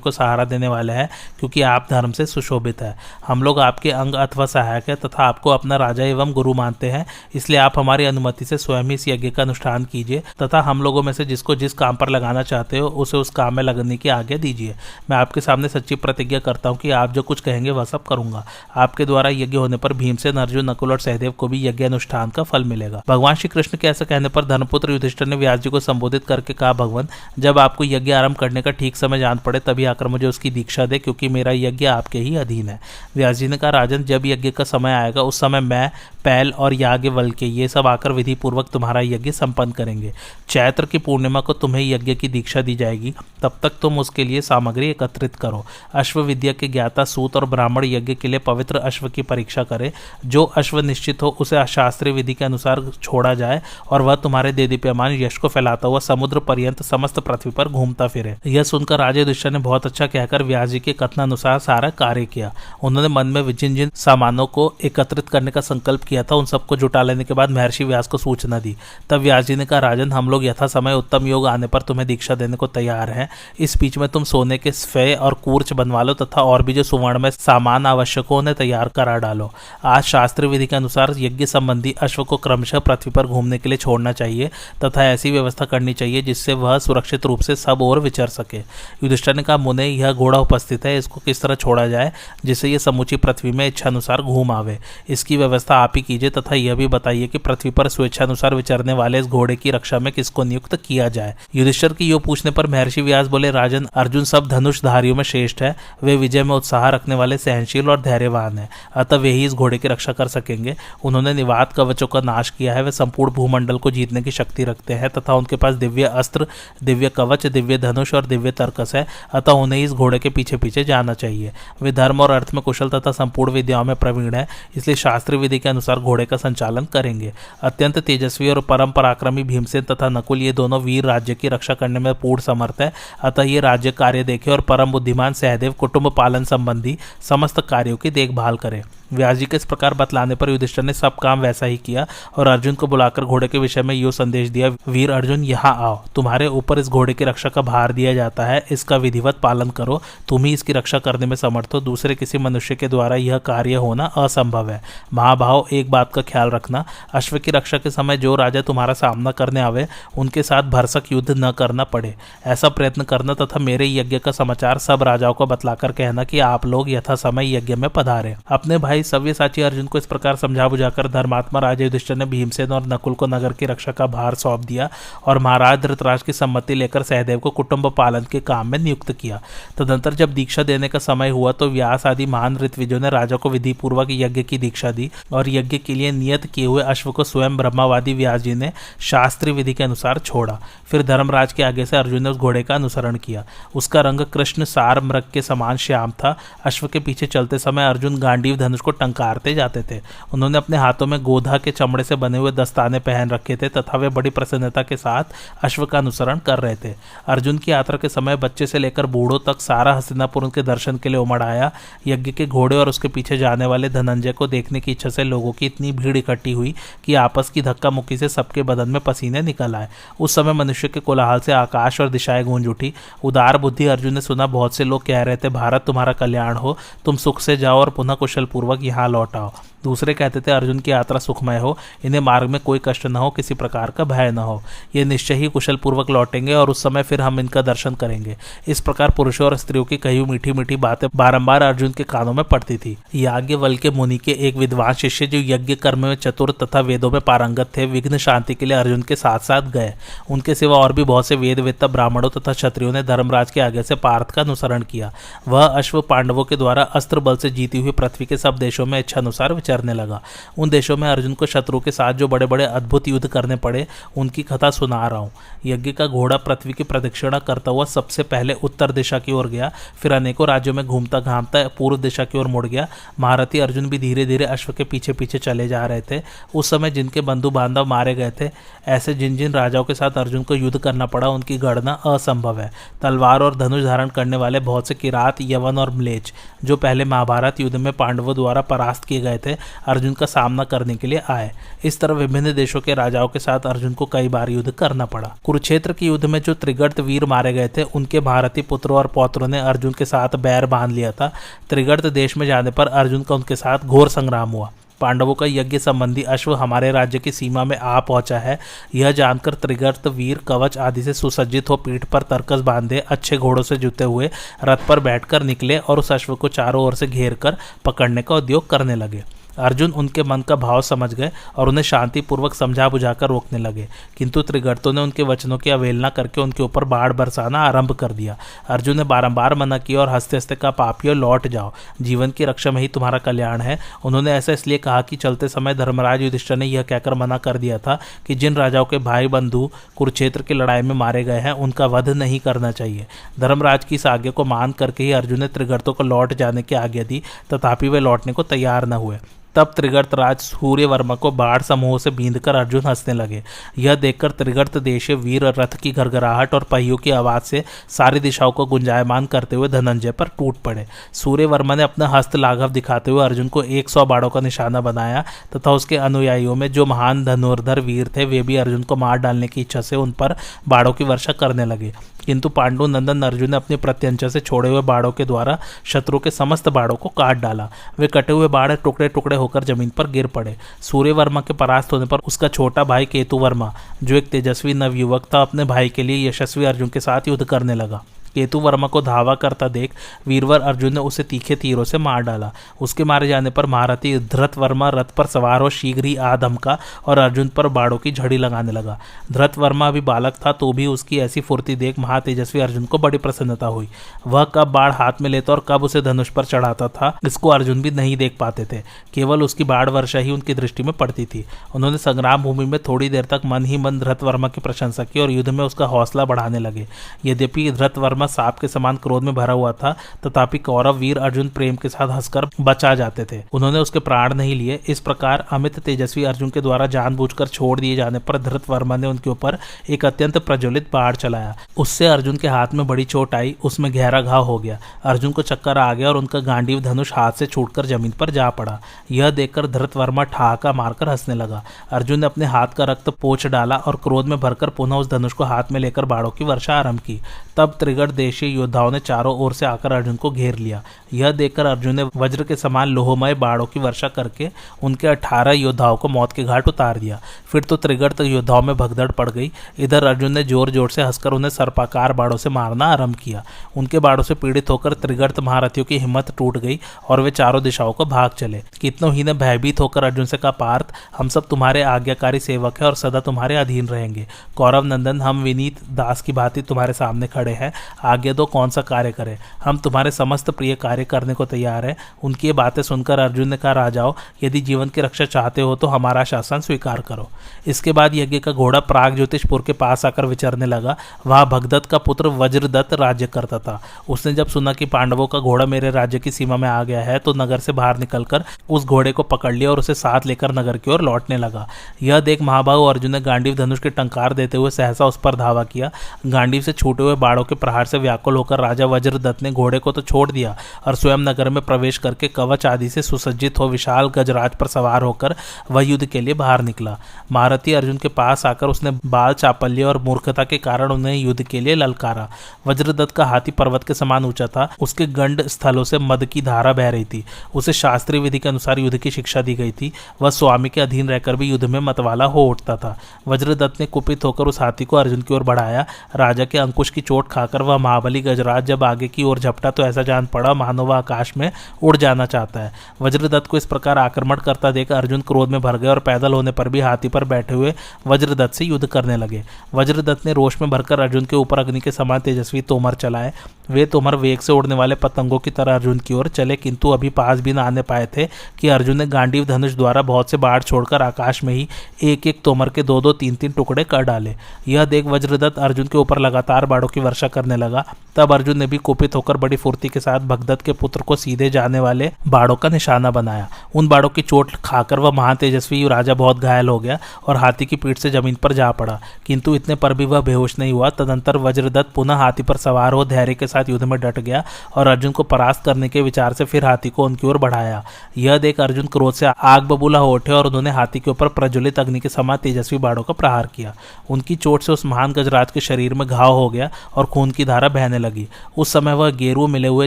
को सहारा देने वाले हैं, क्योंकि आप धर्म से सुशोभित है। हम लोग आपके अंग अथवा सहायक है तथा आपको अपना राजा एवं गुरु मानते हैं, इसलिए आप हमारी अनुमति से स्वयं इस यज्ञ का अनुष्ठान कीजिए तथा हम लोगों में से जिसको जिस काम पर लगाना चाहते हो उसे उस काम में लगने की आज्ञा दीजिए। मैं आपके सामने सच्ची प्रतिज्ञा करता हूं कि आप जो कुछ कहेंगे वह सब करूंगा। आपके द्वारा यज्ञ होने पर भीमसेन, अर्जुन, नकुल और सहदेव को भी यज्ञ अनुष्ठान का फल मिलेगा। भगवान श्री कृष्ण के ऐसा कहने पर धर्मपुत्र युधिष्ठिर ने व्यास जी को संबोधित करके कहा, भगवान, जब आपको यज्ञ आरंभ करने का ठीक समय जान पड़े तभी आकर मुझे उसकी दीक्षा दे, क्योंकि मेरा यज्ञ आपके ही अधीन है। व्यास जी ने कहा, राजन, जब यज्ञ का समय आएगा उस समय मैं, पैल और याज्ञवल्क्य ये सब आकर विधि पूर्वक तुम्हारा यज्ञ संपन्न करेंगे। चैत्र की पूर्णिमा को तुम्हें यज्ञ की दीक्षा दी जाएगी, तब तक तुम उसके लिए सामग्री एकत्रित करो। अश्वविद्या के ज्ञाता सूत और ब्राह्मण यज्ञ के लिए पवित्र अश्व की परीक्षा करें। जो अश्व निश्चित हो उसे शास्त्रीय विधि के अनुसार छोड़ा जाए और वह तुम्हारे देदीप्यमान यश को फैलाता हुआ समुद्र पर्यंत समस्त पृथ्वी पर घूमता फिरे। यह सुनकर राजा युधिष्ठिर ने बहुत अच्छा कहकर व्यास जी के कथनानुसार सारा कार्य किया। उन्होंने मन में जिन जिन सामानों को एकत्रित करने का संकल्प किया था उन सबको जुटा लेने के बाद महर्षि व्यास को सूचना दी। तब व्यास जी ने कहा, राजन, हम लोग यथा समय उत्तम योग आने पर तुम्हें दीक्षा देने को तैयार हैं। इस बीच में तुम सोने के स्फे और कूर्च बनवा लो तथा और भी जो सुवर्ण में सामान आवश्यक हो उन्हें तैयार करा डालो। आज शास्त्रीय विधि के अनुसार यज्ञ संबंधी अश्व को क्रमशः पृथ्वी पर घूमने के लिए छोड़ना चाहिए तथा ऐसी व्यवस्था करनी चाहिए जिससे वह सुरक्षित रूप से सब ओर विचर सके। युधिष्ठिर ने कहा, मुने, यह घोड़ा उपस्थित है, इसको किस तरह छोड़ा जाए जिससे यह समुची पृथ्वी में इच्छा अनुसार घूम आवे, इसकी व्यवस्था आप ही कीजिए तथा यह भी बताइए कि पृथ्वी पर स्वेच्छा अनुसार विचरने वाले इस घोड़े की रक्षा में किसको नियुक्त किया जाए। युधिष्ठिर की यो पूछने पर महर्षि व्यास बोले, राजन, अर्जुन सब धनुषधारियों में श्रेष्ठ है, वे विजय में उत्साह रखने वाले, सहनशील और धैर्यवान है, अतः वे ही इस घोड़े की रक्षा कर सकेंगे। उन्होंने निवात कवचों का नाश किया है, वे संपूर्ण भूमंडल को जीतने की शक्ति रखते हैं तथा उनके पास दिव्य अस्त्र, दिव्य कवच, दिव्य धनुष और दिव्य तर्कस है, अतः उन्हें इस घोड़े के पीछे पीछे जाना चाहिए। वे धर्म और अर्थ में कुशल तथा संपूर्ण विद्याओं में प्रवीण है, इसलिए शास्त्रीय विधि के अनुसार घोड़े का संचालन करेंगे। अत्यंत तेजस्वी और परम पराक्रमी भीमसेन तथा नकुल ये दोनों वीर राज्य की रक्षा करने में पूर्ण समर्थ है, अतः ये राज्य कार्य देखें और परम बुद्धिमान सहदेव कुटुंब पालन संबंधी समस्त कार्यों की देखभाल करें। व्यास जी के इस प्रकार बतलाने पर युधिष्ठिर ने सब काम वैसा ही किया और अर्जुन को बुलाकर घोड़े के विषय में यो संदेश दिया, वीर अर्जुन, यहाँ आओ, तुम्हारे ऊपर इस घोड़े की रक्षा का भार दिया जाता है, इसका विधिवत पालन करो। तुम ही इसकी रक्षा करने में समर्थ हो, दूसरे किसी मनुष्य के द्वारा यह कार्य होना असंभव है। महाभाव, एक बात का ख्याल रखना, अश्व की रक्षा के समय जो राजा तुम्हारा सामना करने आवे उनके साथ भरसक युद्ध न करना पड़े, ऐसा प्रयत्न करना तथा मेरे यज्ञ का समाचार सब राजाओं को बतलाकर कहना कि आप लोग यथा समय यज्ञ में पधारे। अपने भाई सव्यसाची अर्जुन को इस प्रकार समझा बुझाकर धर्मात्मा राजा युधिष्ठिर ने भीमसेन और नकुल को नगर की रक्षा का भार सौंप दिया और महाराज धृतराष्ट्र की सम्मति लेकर सहदेव को कुटुंब पालन के काम में नियुक्त किया। तदनंतर जब दीक्षा देने का समय हुआ तो व्यास आदि महान ऋत्विजों ने राजा को विधि पूर्वक यज्ञ की दीक्षा दी और यज्ञ के लिए नियत किए हुए अश्व को स्वयं ब्रह्मवादी व्यास जी ने शास्त्रीय विधि के अनुसार छोड़ा। फिर धर्मराज के आगे से अर्जुन ने उस घोड़े का अनुसरण किया। उसका रंग कृष्ण सार मृग के समान श्याम था। अश्व के पीछे चलते समय अर्जुन गांडीव धनुष को टंकारते जाते थे। उन्होंने अपने हाथों में गोधा के चमड़े से बने हुए दस्ताने पहन रखे थे तथा वे बड़ी प्रसन्नता के साथ अश्व का अनुसरण कर रहे थे। अर्जुन की यात्रा के समय बच्चे से लेकर बूढ़ों तक सारा हस्तिनापुर उनके दर्शन के लिए उमड़ आया। यज्ञ के घोड़े और उसके पीछे जाने वाले धनंजय को देखने की इच्छा से लोगों की इतनी भीड़ इकट्ठी हुई कि आपस की धक्का मुक्की से सबके बदन में पसीने निकल आए। उस समय मनुष्य के कोलाहल से आकाश और दिशाएं गूंज उठी। उदार बुद्धि अर्जुन ने सुना बहुत से लोग कह रहे थे, भारत तुम्हारा कल्याण हो, तुम सुख से जाओ और पुनः कुशल पूर्वक यहाँ लौट आओ। दूसरे कहते थे, अर्जुन की यात्रा सुखमय हो, इन्हें मार्ग में कोई कष्ट न हो, किसी प्रकार का भय न हो, ये निश्चय ही कुशल पूर्वक लौटेंगे और उस समय फिर हम इनका दर्शन करेंगे। इस प्रकार पुरुषों और स्त्रियों की कही हुई मीठी मीठी बातें बारंबार अर्जुन के कानों में पड़ती थी। याज्ञवल्क्य मुनि के एक विद्वान शिष्य जो यज्ञ कर्म में चतुर तथा वेदों में पारंगत थे, विघ्न शांति के लिए अर्जुन के साथ साथ गए। उनके सिवा और भी बहुत से वेदवेत्ता ब्राह्मणों तथा क्षत्रियों ने धर्मराज के आगे से पार्थ का अनुसरण किया। वह अश्व पांडवों के द्वारा अस्त्र बल से जीती हुई पृथ्वी के सब देशों में इच्छानुसार विचरने लगा। उन देशों में अर्जुन को शत्रु के साथ जो बड़े बड़े अद्भुत युद्ध करने पड़े उनकी कथा सुना रहा हूँ। यज्ञ का घोड़ा पृथ्वी की प्रदक्षिणा करता हुआ सबसे पहले उत्तर दिशा की ओर गया, फिर अनेकों राज्यों में घूमता घामता पूर्व दिशा की ओर मुड़ गया। महारथी अर्जुन भी धीरे धीरे अश्व के पीछे पीछे चले जा रहे थे। उस समय जिनके बंधु बांधव मारे गए थे, ऐसे जिन जिन राजाओं के साथ अर्जुन को युद्ध करना पड़ा उनकी गणना असंभव है। तलवार और धनुष धारण करने वाले बहुत से किरात, यवन और म्लेच जो पहले महाभारत युद्ध में पांडवों द्वारा परास्त किए गए थे, अर्जुन का सामना करने के लिए आए। इस तरह विभिन्न देशों के राजाओं के साथ अर्जुन को कई बार युद्ध करना पड़ा। कुरुक्षेत्र के युद्ध में जो त्रिगर्त वीर मारे गए थे, उनके भारतीय पुत्रों और पौत्रों ने अर्जुन के साथ बैर बांध लिया था। त्रिगर्त देश में जाने पर अर्जुन का उनके साथ घोर संग्राम हुआ। पांडवों का यज्ञ संबंधी अश्व हमारे राज्य की सीमा में आ पहुंचा है, यह जानकर त्रिगर्त वीर कवच आदि से सुसज्जित हो पीठ पर तरकस बांधे, अच्छे घोड़ों से जुते हुए रथ पर बैठकर निकले और उस अश्व को चारों ओर से घेर कर पकड़ने का उद्योग करने लगे। अर्जुन उनके मन का भाव समझ गए और उन्हें शांतिपूर्वक समझा बुझाकर रोकने लगे, किंतु त्रिगर्तों ने उनके वचनों की अवहेलना करके उनके ऊपर बाढ़ बरसाना आरंभ कर दिया। अर्जुन ने बारंबार मना किया और हंसते हंसते कहा, पापियों लौट जाओ, जीवन की रक्षा में ही तुम्हारा कल्याण है। उन्होंने ऐसा इसलिए कहा कि चलते समय धर्मराज युधिष्ठिर ने यह कहकर मना कर दिया था कि जिन राजाओं के भाई बंधु कुरुक्षेत्र की लड़ाई में मारे गए हैं उनका वध नहीं करना चाहिए। धर्मराज की इस आज्ञा को मान करके ही अर्जुन ने त्रिगर्तों को लौट जाने की आज्ञा दी, तथापि वे लौटने को तैयार न हुए। तब त्रिगर्त राज सूर्यवर्मा को बाढ़ समूह से बींधकर अर्जुन हंसने लगे। यह देखकर त्रिगर्त देशीय वीर रथ की घरघराहट और पहियों की आवाज से सारी दिशाओं को गुंजायमान करते हुए धनंजय पर टूट पड़े। सूर्यवर्मा ने अपना हस्त लाघव दिखाते हुए अर्जुन को 100 बाड़ों का निशाना बनाया तथा उसके अनुयायियों में जो महान धनुर्धर वीर थे वे भी अर्जुन को मार डालने की इच्छा से उन पर बाड़ों की वर्षा करने लगे, किंतु पांडु नंदन अर्जुन ने अपनी प्रत्यंचा से छोड़े हुए बाड़ों के द्वारा शत्रु के समस्त बाड़ों को काट डाला। वे कटे हुए बाड़ टुकड़े टुकड़े होकर जमीन पर गिर पड़े। सूर्यवर्मा के परास्त होने पर उसका छोटा भाई केतुवर्मा, जो एक तेजस्वी नवयुवक था, अपने भाई के लिए यशस्वी अर्जुन के साथ युद्ध करने लगा। केतु वर्मा को धावा करता देख वीरवर अर्जुन ने उसे तीखे तीरों से मार डाला। उसके मारे जाने पर महारथी धृत वर्मा रथ पर सवार हो शीघ्र ही आ धमका और अर्जुन पर बाड़ों की झड़ी लगाने लगा। धृत वर्मा अभी बालक था तो भी उसकी ऐसी फुर्ती देख महातेजस्वी अर्जुन को बड़ी प्रसन्नता हुई। वह कब बाढ़ हाथ में लेता और कब उसे धनुष पर चढ़ाता था इसको अर्जुन भी नहीं देख पाते थे, केवल उसकी बाढ़ वर्षा ही उनकी दृष्टि में पड़ती थी। उन्होंने संग्राम भूमि में थोड़ी देर तक मन ही मन धृत वर्मा की प्रशंसा की और युद्ध में उसका हौसला बढ़ाने लगे। यद्यपि धृत सांप के समान क्रोध में भरा हुआ था तथापि कौरव वीर अर्जुन प्रेम के साथ हंसकर बचा जाते थे, उन्होंने उसके प्राण नहीं लिए। इस प्रकार अमित तेजस्वी अर्जुन के द्वारा जानबूझकर छोड़ दिए जाने पर धृत वर्मा ने उनके ऊपर एक अत्यंत प्रज्वलित बाण चलाया। उससे अर्जुन के हाथ में बड़ी चोट आई, उसमें गहरा घाव हो गया। अर्जुन को चक्कर आ गया और उनका गांडीव धनुष हाथ से छूटकर जमीन पर जा पड़ा। यह देखकर धृत वर्मा ठहाका मारकर हंसने लगा। अर्जुन ने अपने हाथ का रक्त पोंछ डाला और क्रोध में भरकर पुनः उस धनुष को हाथ में लेकर बाणों की वर्षा आरंभ की। तब त्रिगर्त देशीय योद्धाओं ने चारों ओर से आकर अर्जुन को घेर लिया। यह देखकर अर्जुन ने वज्र के समान लोहमय बाणों की वर्षा करके उनके 18 योद्धाओं को मौत के घाट उतार दिया। फिर तो त्रिगर्त योद्धाओं में भगदड़ पड़ गई। इधर अर्जुन ने जोर जोर से हंसकर उन्हें सर्पाकार बाणों से मारना आरंभ किया। उनके बाणों से पीड़ित होकर त्रिगर्त महारथियों की हिम्मत टूट गई और वे चारों दिशाओं को भाग चले। कितनों ही ने भयभीत होकर अर्जुन से कहा, पार्थ, हम सब तुम्हारे आज्ञाकारी सेवक हैं और सदा तुम्हारे अधीन रहेंगे। कौरव नंदन, हम विनीत दास की भांति तुम्हारे सामने खड़े हैं। आगे दो, कौन सा कार्य करें? हम तुम्हारे समस्त प्रिय कार्य करने को तैयार हैं। उनकी ये बातें सुनकर अर्जुन ने कहा, राजाओ, यदि जीवन की रक्षा चाहते हो तो हमारा शासन स्वीकार करो। इसके बाद यज्ञ का घोड़ा प्राग ज्योतिषपुर के पास आकर विचरने लगा। वहाँ भगदत्त का पुत्र वज्रदत्त राज्य करता था। उसने जब सुना कि पांडवों का घोड़ा मेरे राज्य की सीमा में आ गया है तो नगर से बाहर निकलकर उस घोड़े को पकड़ लिया और उसे साथ लेकर नगर की ओर लौटने लगा। यह देख महाबाहु अर्जुन ने गांडीव धनुष के टंकार देते हुए सहसा उस पर धावा किया। गांडीव से छूटे हुए बाड़ों के प्रहार से व्याकुल होकर राजा वज्रदत्त ने घोड़े को तो छोड़ दिया और स्वयं नगर में प्रवेश करके कवच आदि से सुसज्जित हो विशाल गजराज पर सवार होकर वह युद्ध के लिए बाहर निकला। महारथी अर्जुन के पास आकर उसने बाल चापल्य और मूर्खता के कारण उन्हें युद्ध के लिए ललकारा। वज्रदत्त का हाथी पर्वत के समान ऊंचा था। उसके गंड स्थलों से मद की धारा बह रही थी। उसे शास्त्रीय विधि के अनुसार युद्ध की शिक्षा दी गई थी। वह स्वामी के अधीन रहकर भी युद्ध में मतवाला हो उठता था। वज्रदत्त ने कुपित होकर उस हाथी को अर्जुन की ओर बढ़ाया। राजा के अंकुश की चोट खाकर वह महाबली गजराज जब आगे की ओर झपटा तो ऐसा जान पड़ा मानो वह आकाश में उड़ जाना चाहता है। वज्रदत्त को इस प्रकार आक्रमण करता देख अर्जुन क्रोध में भर गए और पैदल होने पर भी हाथी पर बैठे हुए वज्रदत्त से युद्ध करने लगे। वज्रदत्त ने रोष में भरकर अर्जुन के ऊपर अग्नि के समान तेजस्वी तोमर चलाए। वे तोमर वेग से उड़ने वाले पतंगों की तरह अर्जुन की ओर चले, किंतु अभी पास भी न आने पाए थे कि अर्जुन ने गांडीव धनुष द्वारा बहुत से बाढ़ छोड़कर आकाश में ही एक एक तोमर के दो दो तीन तीन टुकड़े कर डाले। यह देख वज्रदत्त अर्जुन के ऊपर लगातार बाढ़ों की वर्षा करने लगा। तब अर्जुन ने भी कुपित होकर बड़ी फुर्ती के साथ भगदत्त के पुत्र को सीधे जाने वाले बाढ़ों का निशाना बनाया। उन बाढ़ों की चोट खाकर वह महातेजस्वी राजा बहुत घायल हो गया और हाथी की पीठ से जमीन पर जा पड़ा, किंतु इतने पर भी वह बेहोश नहीं हुआ। तदंतर वज्रदत्त पुनः हाथी पर सवार हो धैर्य के साथ युद्ध में डट गया और अर्जुन को परास्त करने के विचार से फिर हाथी को उनकी ओर बढ़ाया। यह देख अर्जुन क्रोध से आग बबूला हो उठे और उन्होंने हाथी के ऊपर प्रज्वलित अग्नि के समान तेजस्वी बाणों का प्रहार किया। उनकी चोट से उस महान गजराज के शरीर में घाव हो गया और खून की धारा बहने लगी। उस समय वह गेरू मिले हुए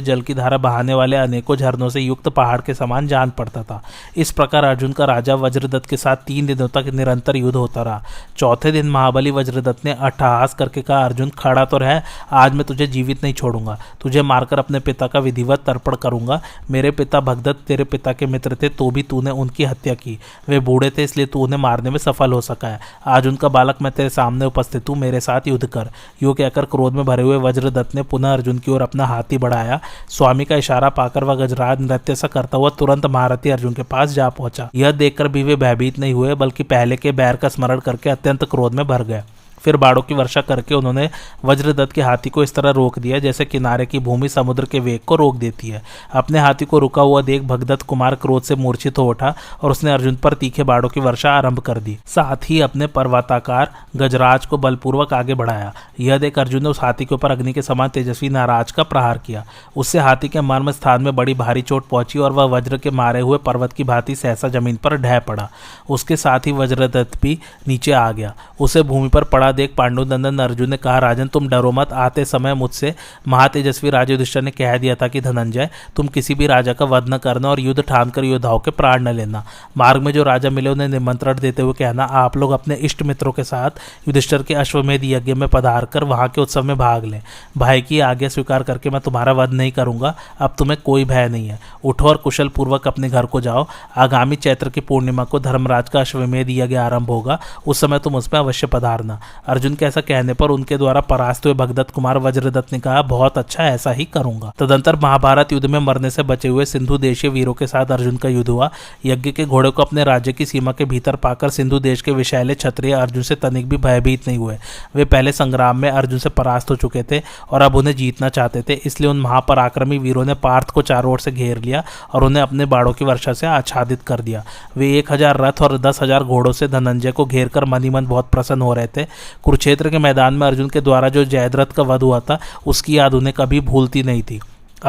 जल की धारा बहाने वाले अनेकों झरनों से युक्त पहाड़ के समान जान पड़ता था। इस प्रकार अर्जुन का राजा वज्रदत्त के साथ 3 दिनों तक निरंतर युद्ध होता रहा। चौथे दिन महाबली वज्रदत्त ने अट्ठहास करके कहा, अर्जुन खड़ा तो रह, आज मैं तुझे जीवित नहीं छोड़ूंगा, तुझे मारकर अपने पिता का विधिवत तर्पण करूंगा। मेरे पिता भगदत्त तेरे पिता के मित्र थे, तो भी तूने उनकी हत्या की। वे बूढ़े थे इसलिए तू उन्हें मारने में सफल हो सका है। आज उनका बालक मैं तेरे सामने उपस्थित हूँ, मेरे साथ युद्ध कर। यूँ कहकर क्रोध में भरे हुए वज्रदत्त ने पुनः अर्जुन की ओर अपना हाथी बढ़ाया। स्वामी का इशारा पाकर वह गजराज नृत्य सा करता हुआ तुरंत महारथी अर्जुन के पास जा पहुंचा। यह देखकर भी वे भयभीत नहीं हुए, बल्कि पहले के बैर का स्मरण करके अत्यंत क्रोध में भर गए। फिर बाड़ों की वर्षा करके उन्होंने वज्रदत्त के हाथी को इस तरह रोक दिया जैसे किनारे की भूमि समुद्र के वेग को रोक देती है। अपने हाथी को रुका हुआ देख भगदत्त कुमार क्रोध से मूर्छित हो उठा और उसने अर्जुन पर तीखे बाड़ों की वर्षा आरंभ कर दी। साथ ही अपने पर्वताकार गजराज को बलपूर्वक आगे बढ़ाया। यह देख अर्जुन ने उस हाथी के ऊपर अग्नि के समान तेजस्वी नाराज का प्रहार किया। उससे हाथी के मर्म स्थान में बड़ी भारी चोट पहुंची और वह वज्र के मारे हुए पर्वत की भांति सहसा जमीन पर ढह पड़ा। उसके साथ ही वज्रदत्त भी नीचे आ गया। उसे भूमि पर पड़ा देख पांडुनंदन अर्जुन ने कहा, राजन तुम डरो मत। आते समय मुझसे महातेजस्वी राजा युधिष्ठिर ने कह दिया था कि धनंजय तुम किसी भी राजा का वध न करना और युद्ध ठानकर योद्धाओं के प्राण न लेना। मार्ग में जो राजा मिले उन्हें निमंत्रण देते हुए कहना, आप लोग अपने इष्ट मित्रों के साथ युधिष्ठिर के अश्वमेध यज्ञ में पधार कर वहां के उत्सव में भाग लें। भाई की आज्ञा स्वीकार करके मैं तुम्हारा वध नहीं करूंगा। अब तुम्हें कोई भय नहीं है, उठो और कुशल पूर्वक अपने घर को जाओ। आगामी चैत्र की पूर्णिमा को धर्मराज का अश्वमेध यज्ञ आरंभ होगा, उस समय तुम उसमें अवश्य पधारना। अर्जुन के ऐसा कहने पर उनके द्वारा परास्त हुए भगदत्त कुमार वज्रदत्त ने कहा, बहुत अच्छा, ऐसा ही करूंगा। तदंतर महाभारत युद्ध में मरने से बचे हुए सिंधु देशीय वीरों के साथ अर्जुन का युद्ध हुआ। यज्ञ के घोड़े को अपने राज्य की सीमा के भीतर पाकर सिंधु देश के विषैले क्षत्रिय अर्जुन से तनिक भी भयभीत नहीं हुए। वे पहले संग्राम में अर्जुन से परास्त हो चुके थे और अब उन्हें जीतना चाहते थे, इसलिए उन महापराक्रमी वीरों ने पार्थ को चारों ओर से घेर लिया और उन्हें अपने बाड़ों की वर्षा से आच्छादित कर दिया। वे 1000 रथ और 10,000 घोड़ों से धनंजय को घेर कर मन ही मन बहुत प्रसन्न हो रहे थे। कुरुक्षेत्र के मैदान में अर्जुन के द्वारा जो जयद्रथ का वध हुआ था उसकी याद उन्हें कभी भूलती नहीं थी।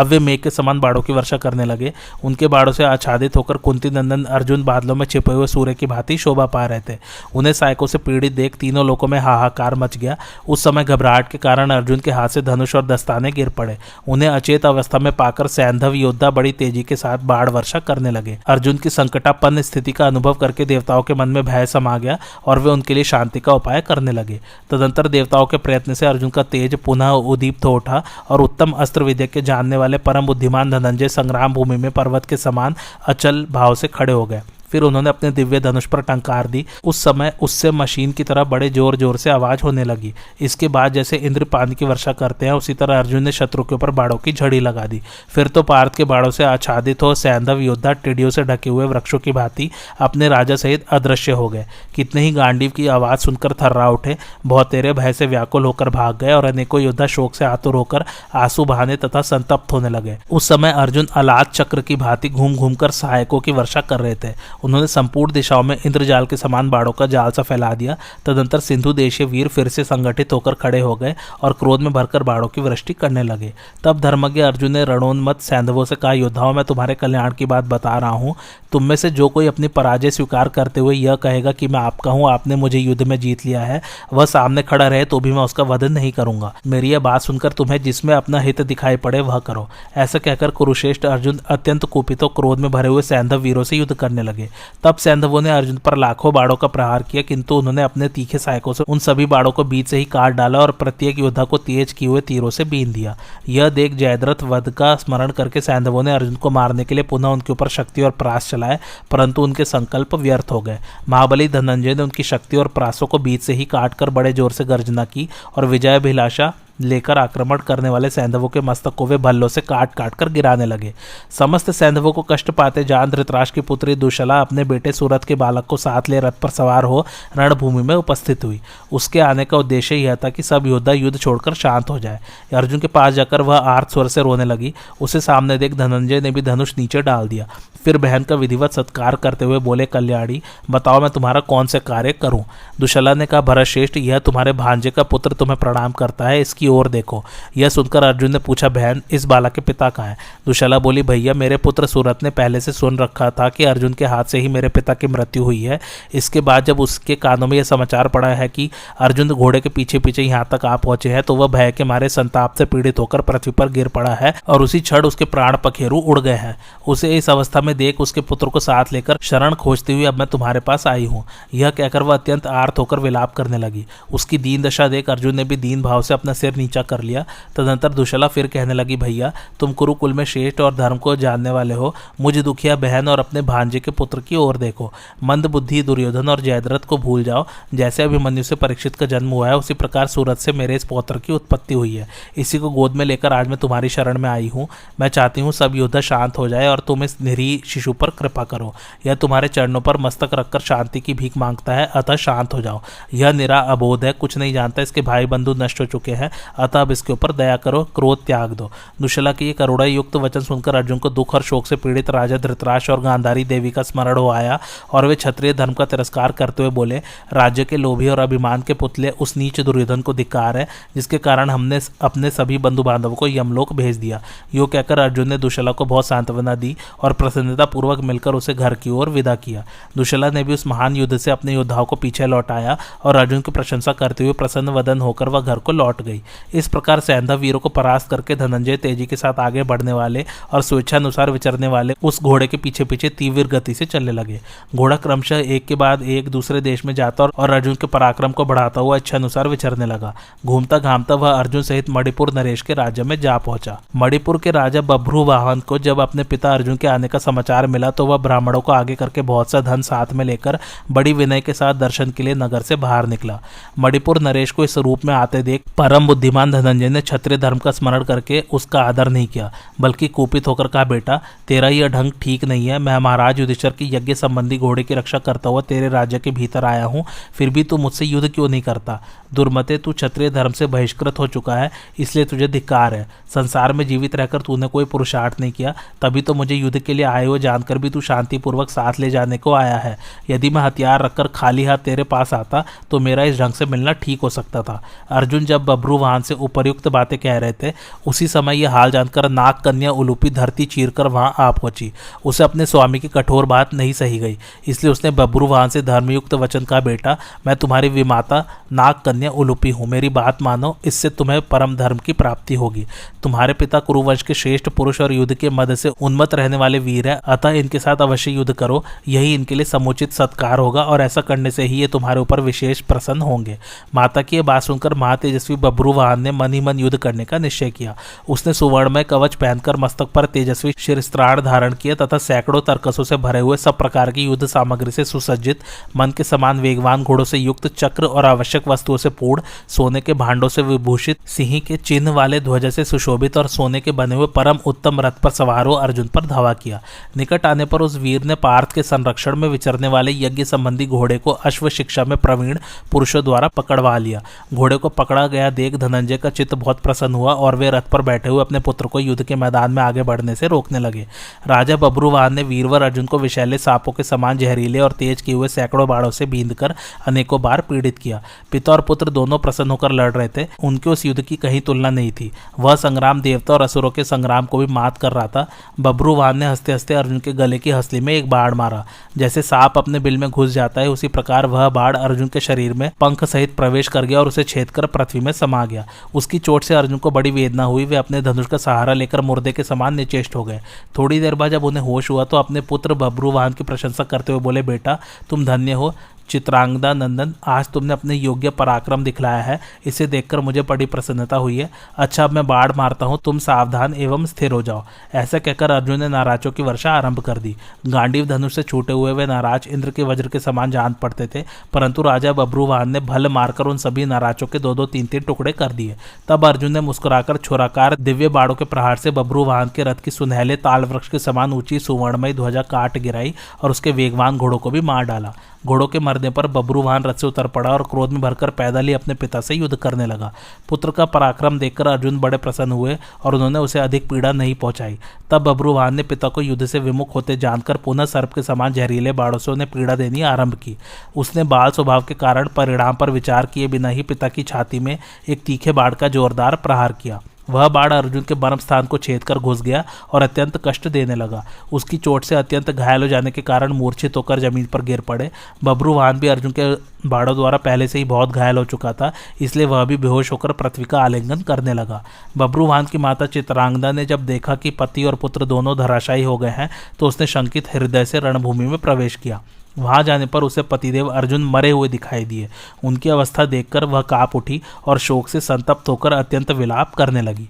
अब वे मेघ के समान बाड़ों की वर्षा करने लगे। उनके बाड़ों से आच्छादित होकर कुंती नंदन अर्जुन बादलों में छिपे हुए सूर्य की भांति शोभा पा रहे थे। उन्हें सायकों से पीड़ित देख तीनों लोकों में हाहाकार मच गया। उस समय घबराहट के कारण अर्जुन के हाथ से धनुष और दस्ताने गिर पड़े। उन्हें अचेत अवस्था में पाकर सैंधव योद्धा बड़ी तेजी के साथ बाढ़ वर्षा करने लगे। अर्जुन की संकटापन्न स्थिति का अनुभव करके देवताओं के मन में भय समा गया और वे उनके लिए शांति का उपाय करने लगे। तदंतर देवताओं के प्रयत्न से अर्जुन का तेज पुनः उद्दीप्त हो उठा और उत्तम अस्त्र विद्या के जानने वाले परम बुद्धिमान धनंजय संग्राम भूमि में पर्वत के समान अचल भाव से खड़े हो गए। फिर उन्होंने अपने दिव्य धनुष पर टंकार दी। उस समय उससे मशीन की तरह बड़े जोर जोर से आवाज होने लगी। इसके बाद जैसे इंद्र पानी की वर्षा करते हैं, उसी तरह अर्जुन ने शत्रु के ऊपर बाड़ों की झड़ी लगा दी। फिर तो पार्थ के बाड़ों से आच्छादित हो सैंधव योद्धा टिड्डियों से ढके हुए वृक्षों की भांति अपने राजा सहित अदृश्य हो गए। कितने ही गांडीव की आवाज सुनकर थर्रा उठे, बहुतेरे भय से व्याकुल होकर भाग गए और अनेकों योद्धा शोक से आतुर होकर आंसू बहाने तथा संतप्त होने लगे। उस समय अर्जुन अलाद चक्र की भांति घूम घूम कर सहायकों की वर्षा कर रहे थे। उन्होंने संपूर्ण दिशाओं में इंद्रजाल के समान बाड़ों का जाल सा फैला दिया। तदंतर सिंधु देशीय वीर फिर से संगठित होकर खड़े हो गए और क्रोध में भरकर बाड़ों की वृष्टि करने लगे। तब धर्मज्ञ अर्जुन ने रणोन्मत सैंधवों से कहा, योद्धाओं मैं तुम्हारे कल्याण की बात बता रहा हूँ। तुम में से जो कोई अपनी पराजय स्वीकार करते हुए यह कहेगा कि मैं आपका हूँ, आपने मुझे युद्ध में जीत लिया है, वह सामने खड़ा रहे तो भी मैं उसका वधन नहीं करूंगा। मेरी यह बात सुनकर तुम्हें जिसमें अपना हित दिखाई पड़े वह करो। ऐसा कहकर कुरुश्रेष्ठ अर्जुन अत्यंत कुपित और क्रोध में भरे हुए सैंधव वीरों से युद्ध करने लगे। तब सैंधवों ने अर्जुन पर लाखों बाड़ों का प्रहार किया, किंतु उन्होंने अपने तीखे सायकों से उन सभी बाड़ों को बीच से ही काट डाला और प्रत्येक योद्धा को तेज किए हुए तीरों से बीन दिया। यह देख जयद्रथ वध का स्मरण करके सैंधवों ने अर्जुन को मारने के लिए पुनः उनके ऊपर शक्ति और प्रास चलाए, परंतु उनके संकल्प व्यर्थ हो गए। महाबली धनंजय ने उनकी शक्ति और प्रासों को बीच से ही काटकर बड़े जोर से गर्जना की और विजयाभिलाषा लेकर आक्रमण करने वाले सैंधवों के मस्तक को वे भल्लों से काट काट कर गिराने लगे। समस्त सैंधवों को कष्ट पाते जान धृतराष्ट्र की पुत्री दुशला अपने बेटे सूरत के बालक को साथ ले रथ पर सवार हो रणभूमि में उपस्थित हुई। उसके आने का उद्देश्य यह था कि सब योद्धा युद्ध छोड़कर शांत हो जाए। अर्जुन के पास जाकर वह आर्त स्वर से रोने लगी। उसे सामने देख धनंजय ने भी धनुष नीचे डाल दिया। फिर बहन का विधिवत सत्कार करते हुए बोले, कल्याणी बताओ मैं तुम्हारा कौन से कार्य करूं? दुशला ने कहा, भरतश्रेष्ठ यह तुम्हारे भांजे का पुत्र तुम्हें प्रणाम करता है, इसकी ओर देखो। यह सुनकर अर्जुन ने पूछा, बहन इस बालक के पिता कहाँ हैं? दुशला बोली, भैया मेरे पुत्र सूरत ने पहले से सुन रखा था कि अर्जुन के हाथ से ही मेरे पिता की मृत्यु हुई है। इसके बाद जब उसके कानों में यह समाचार पड़ा है कि अर्जुन घोड़े के पीछे पीछे यहाँ तक आ पहुंचे हैं, तो वह भय के मारे संताप से पीड़ित होकर पृथ्वी पर गिर पड़ा है और उसी क्षण उसके प्राण पखेरु उड़ गए हैं। उसे इस अवस्था में देख उसके पुत्र को साथ लेकर शरण खोजती हुई अब मैं तुम्हारे पास आई हूँ। यह कहकर वह अत्यंत आर्त होकर विलाप करने लगी। उसकी दीन दशा देख अर्जुन ने भी दीन भाव से अपना सिर नीचा कर लिया। तदनंतर दुशला फिर कहने लगी, भैया तुम कुरुकुल में श्रेष्ठ और धर्म को जानने वाले हो। मुझे दुखिया बहन और अपने भांजे के पुत्र की ओर देखो। मंद बुद्धि दुर्योधन और जयद्रथ को भूल जाओ। जैसे अभिमन्यु से परीक्षित का जन्म हुआ है, उसी प्रकार सूरत से मेरे इस पौत्र की उत्पत्ति हुई है। इसी को गोद में लेकर आज मैं तुम्हारी शरण में आई हूँ। मैं चाहती हूँ सब योद्धा शांत हो जाए और तुम इस निरीह शिशु पर कृपा करो। यह तुम्हारे चरणों पर मस्तक रखकर शांति की भीख मांगता है, अतः शांत हो जाओ। यह निरा अबोध है, कुछ नहीं जानता, इसके भाई बंधु नष्ट हो चुके हैं, अतः अब इसके ऊपर दया करो, क्रोध त्याग दो। दुशला के ये करुणायुक्त वचन सुनकर अर्जुन को दुख और शोक से पीड़ित राजा धृतराष्ट्र और गांधारी देवी का स्मरण हो आया और वे क्षत्रिय धर्म का तिरस्कार करते हुए बोले, राज्य के लोभी और अभिमान के पुतले उस नीच दुर्योधन को धिक्कार है, जिसके कारण हमने अपने सभी बंधु बांधवों को यमलोक भेज दिया। यो कहकर अर्जुन ने दुशला को बहुत सांत्वना दी और प्रसन्नता पूर्वक मिलकर उसे घर की ओर विदा किया। दुशला ने भी उस महान युद्ध से अपने योद्धाओं को पीछे लौटाया और अर्जुन की प्रशंसा करते हुए प्रसन्न वदन होकर वह घर को लौट गई। इस प्रकार सैंधव वीरों को परास्त करके धनंजय तेजी के साथ आगे बढ़ने वाले और स्वेच्छानुसार विचरने वाले उस घोड़े के पीछे पीछे तीव्र गति से चलने लगे। घोड़ा क्रमशः एक के बाद एक दूसरे देश में जाता और अर्जुन के पराक्रम को बढ़ाता हुआ इच्छानुसार विचरने लगा। घूमता घामता वह अर्जुन सहित मणिपुर नरेश के राज्य में जा पहुंचा। मणिपुर के राजा बभ्रू वाहन को जब अपने पिता अर्जुन के आने का समाचार मिला तो वह ब्राह्मणों को आगे करके बहुत सा धन साथ में लेकर बड़ी विनय के साथ दर्शन के लिए नगर से बाहर निकला। मणिपुर नरेश को इस रूप में आते देख परम बुद्धिमान धनंजय ने क्षत्रिय धर्म का स्मरण करके उसका आदर नहीं किया, बल्कि कुपित होकर कहा, बेटा तेरा यह ढंग ठीक नहीं है। मैं महाराज युधिष्ठर की यज्ञ संबंधी घोड़े की रक्षा करता हुआ तेरे राज्य के भीतर आया हूँ, फिर भी तू मुझसे युद्ध क्यों नहीं करता? दुर्मते, तू क्षत्रिय धर्म से बहिष्कृत हो चुका है, इसलिए तुझे धिक्कार है। संसार में जीवित रहकर तूने कोई पुरुषार्थ नहीं किया, तभी तो मुझे युद्ध के लिए आए हुए जानकर भी तू शांतिपूर्वक साथ ले जाने को आया है। यदि मैं हथियार रखकर खाली हाथ तेरे पास आता तो मेरा इस ढंग से मिलना ठीक हो सकता था। अर्जुन जब बभ्रू वाहन से उपरयुक्त बातें कह रहे थे, उसी समय यह हाल जानकर नाग कन्या उलूपी धरती चीरकर वहां आ पहुंची। उसे अपने स्वामी की कठोर बात नहीं सही गई, इसलिए उसने बभ्रू वाहन से धर्मयुक्त वचन कहा, बेटा मैं तुम्हारी विमाता नाग कन्या उलूपी हूं, मेरी बात मानो, इससे तुम्हें परम धर्म की प्राप्ति होगी। तुम्हारे पिता कुरुवंश के श्रेष्ठ पुरुष और युद्ध के मद से उन्मत्त रहने वाले वीर है, अतः इनके साथ अवश्य युद्ध करो। यही इनके लिए समुचित सत्कार होगा और ऐसा करने से ही ये तुम्हारे ऊपर विशेष प्रसन्न होंगे। माता की यह बात सुनकर महातेजस्वी बभ्रू वाहन ने मन ही मन युद्ध करने का निश्चय किया। उसने सुवर्णमय कवच पहनकर मस्तक पर तेजस्वी शिरस्त्राण धारण किया तथा सैकड़ों तरकसों से भरे हुए सब प्रकार की युद्ध सामग्री से सुसज्जित, मन के समान वेगवान घोड़ों से युक्त, चक्र और आवश्यक वस्तुओं से पूर्ण, सोने के भांडों से विभूषित, सिंह के चिन्ह वाले ध्वज से सुशोभित और सोने के बने हुए परम उत्तम रथ पर सवार हो अर्जुन पर धावा किया। निकट आने पर उस वीर ने पार्थ के संरक्षण में विचरने वाले यज्ञ संबंधी घोड़े को अश्व शिक्षा में प्रवीण पुरुषों द्वारा पकड़वा लिया। घोड़े को पकड़ा गया देख धनंजय का चित्त बहुत प्रसन्न हुआ और वे रथ पर बैठे हुए अपने पुत्र को युद्ध के मैदान में आगे बढ़ने से रोकने लगे। राजा बभ्रू वाहन ने वीरवर अर्जुन को विषैले सांपों के समान जहरीले और तेज किए हुए सैकड़ों बाड़ों से बींधकर अनेकों बार पीड़ित किया। पिता और पुत्र दोनों प्रसन्न होकर लड़ रहे थे, उनके उस युद्ध की कहीं तुलना नहीं थी। वह संग्राम देवता और असुरों के संग्राम को भी मात कर रहा था। बभ्रू वाहन ने हंसते हंसते अर्जुन के गले की हंसली में एक बाढ़ मारा। जैसे सांप अपने बिल में घुस जाता है, उसी प्रकार वह बाढ़ अर्जुन के शरीर में पंख सहित प्रवेश कर गया और उसे छेद कर पृथ्वी में समा गया। दिया। उसकी चोट से अर्जुन को बड़ी वेदना हुई। वे अपने धनुष का सहारा लेकर मुर्दे के समान निचेष्ट हो गए। थोड़ी देर बाद जब उन्हें होश हुआ तो अपने पुत्र बभ्रू वाहन की प्रशंसा करते हुए बोले, बेटा तुम धन्य हो चित्रांगदा नंदन, आज तुमने अपने योग्य पराक्रम दिखलाया है, इसे देखकर मुझे बड़ी प्रसन्नता हुई है। अच्छा अब मैं बाढ़ मारता हूँ, तुम सावधान एवं स्थिर हो जाओ। ऐसा कहकर अर्जुन ने नाराजों की वर्षा आरंभ कर दी। गांडीव धनुष से छूटे हुए वे नाराज इंद्र के वज्र के समान जान पड़ते थे, परंतु राजा बभ्रू वाहन ने भल मारकर उन सभी नाराजों के दो दो तीन तीन टुकड़े कर दिए। तब अर्जुन ने मुस्कुराकर छुराकार दिव्य बाड़ों के प्रहार से बभ्रू वाहन के रथ की सुनहले ताल वृक्ष के समान ऊंची सुवर्णमयी ध्वजा काट गिराई और उसके वेगवान घोड़ों को भी मार डाला। घोड़ों के मरने पर बभ्रू वाहन रथ से उतर पड़ा और क्रोध में भरकर पैदल ही अपने पिता से युद्ध करने लगा। पुत्र का पराक्रम देखकर अर्जुन बड़े प्रसन्न हुए और उन्होंने उसे अधिक पीड़ा नहीं पहुंचाई। तब बभ्रू वाहन ने पिता को युद्ध से विमुख होते जानकर पुनः सर्प के समान जहरीले बाड़ों से उन्हें पीड़ा देनी आरंभ की। उसने बाल स्वभाव के कारण परिणाम पर विचार किए बिना ही पिता की छाती में एक तीखे बाड़ का जोरदार प्रहार किया। वह बाढ़ अर्जुन के बर्म स्थान को छेद कर घुस गया और अत्यंत कष्ट देने लगा। उसकी चोट से अत्यंत घायल हो जाने के कारण मूर्छित होकर जमीन पर गिर पड़े। बभ्रू वाहन भी अर्जुन के बाड़ों द्वारा पहले से ही बहुत घायल हो चुका था, इसलिए वह भी बेहोश होकर पृथ्वी का आलिंगन करने लगा। बभ्रू वाहन की माता चित्रांगदा ने जब देखा कि पति और पुत्र दोनों धराशायी हो गए हैं तो उसने शंकित हृदय से रणभूमि में प्रवेश किया। वहाँ जाने पर उसे पतिदेव अर्जुन मरे हुए दिखाई दिए। उनकी अवस्था देखकर वह काँप उठी और शोक से संतप्त होकर अत्यंत विलाप करने लगी।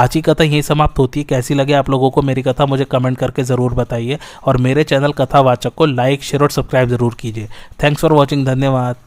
आज की कथा यहीं समाप्त होती है। कैसी लगे आप लोगों को मेरी कथा मुझे कमेंट करके ज़रूर बताइए और मेरे चैनल कथावाचक को लाइक शेयर और सब्सक्राइब ज़रूर कीजिए। थैंक्स फॉर वॉचिंग, धन्यवाद।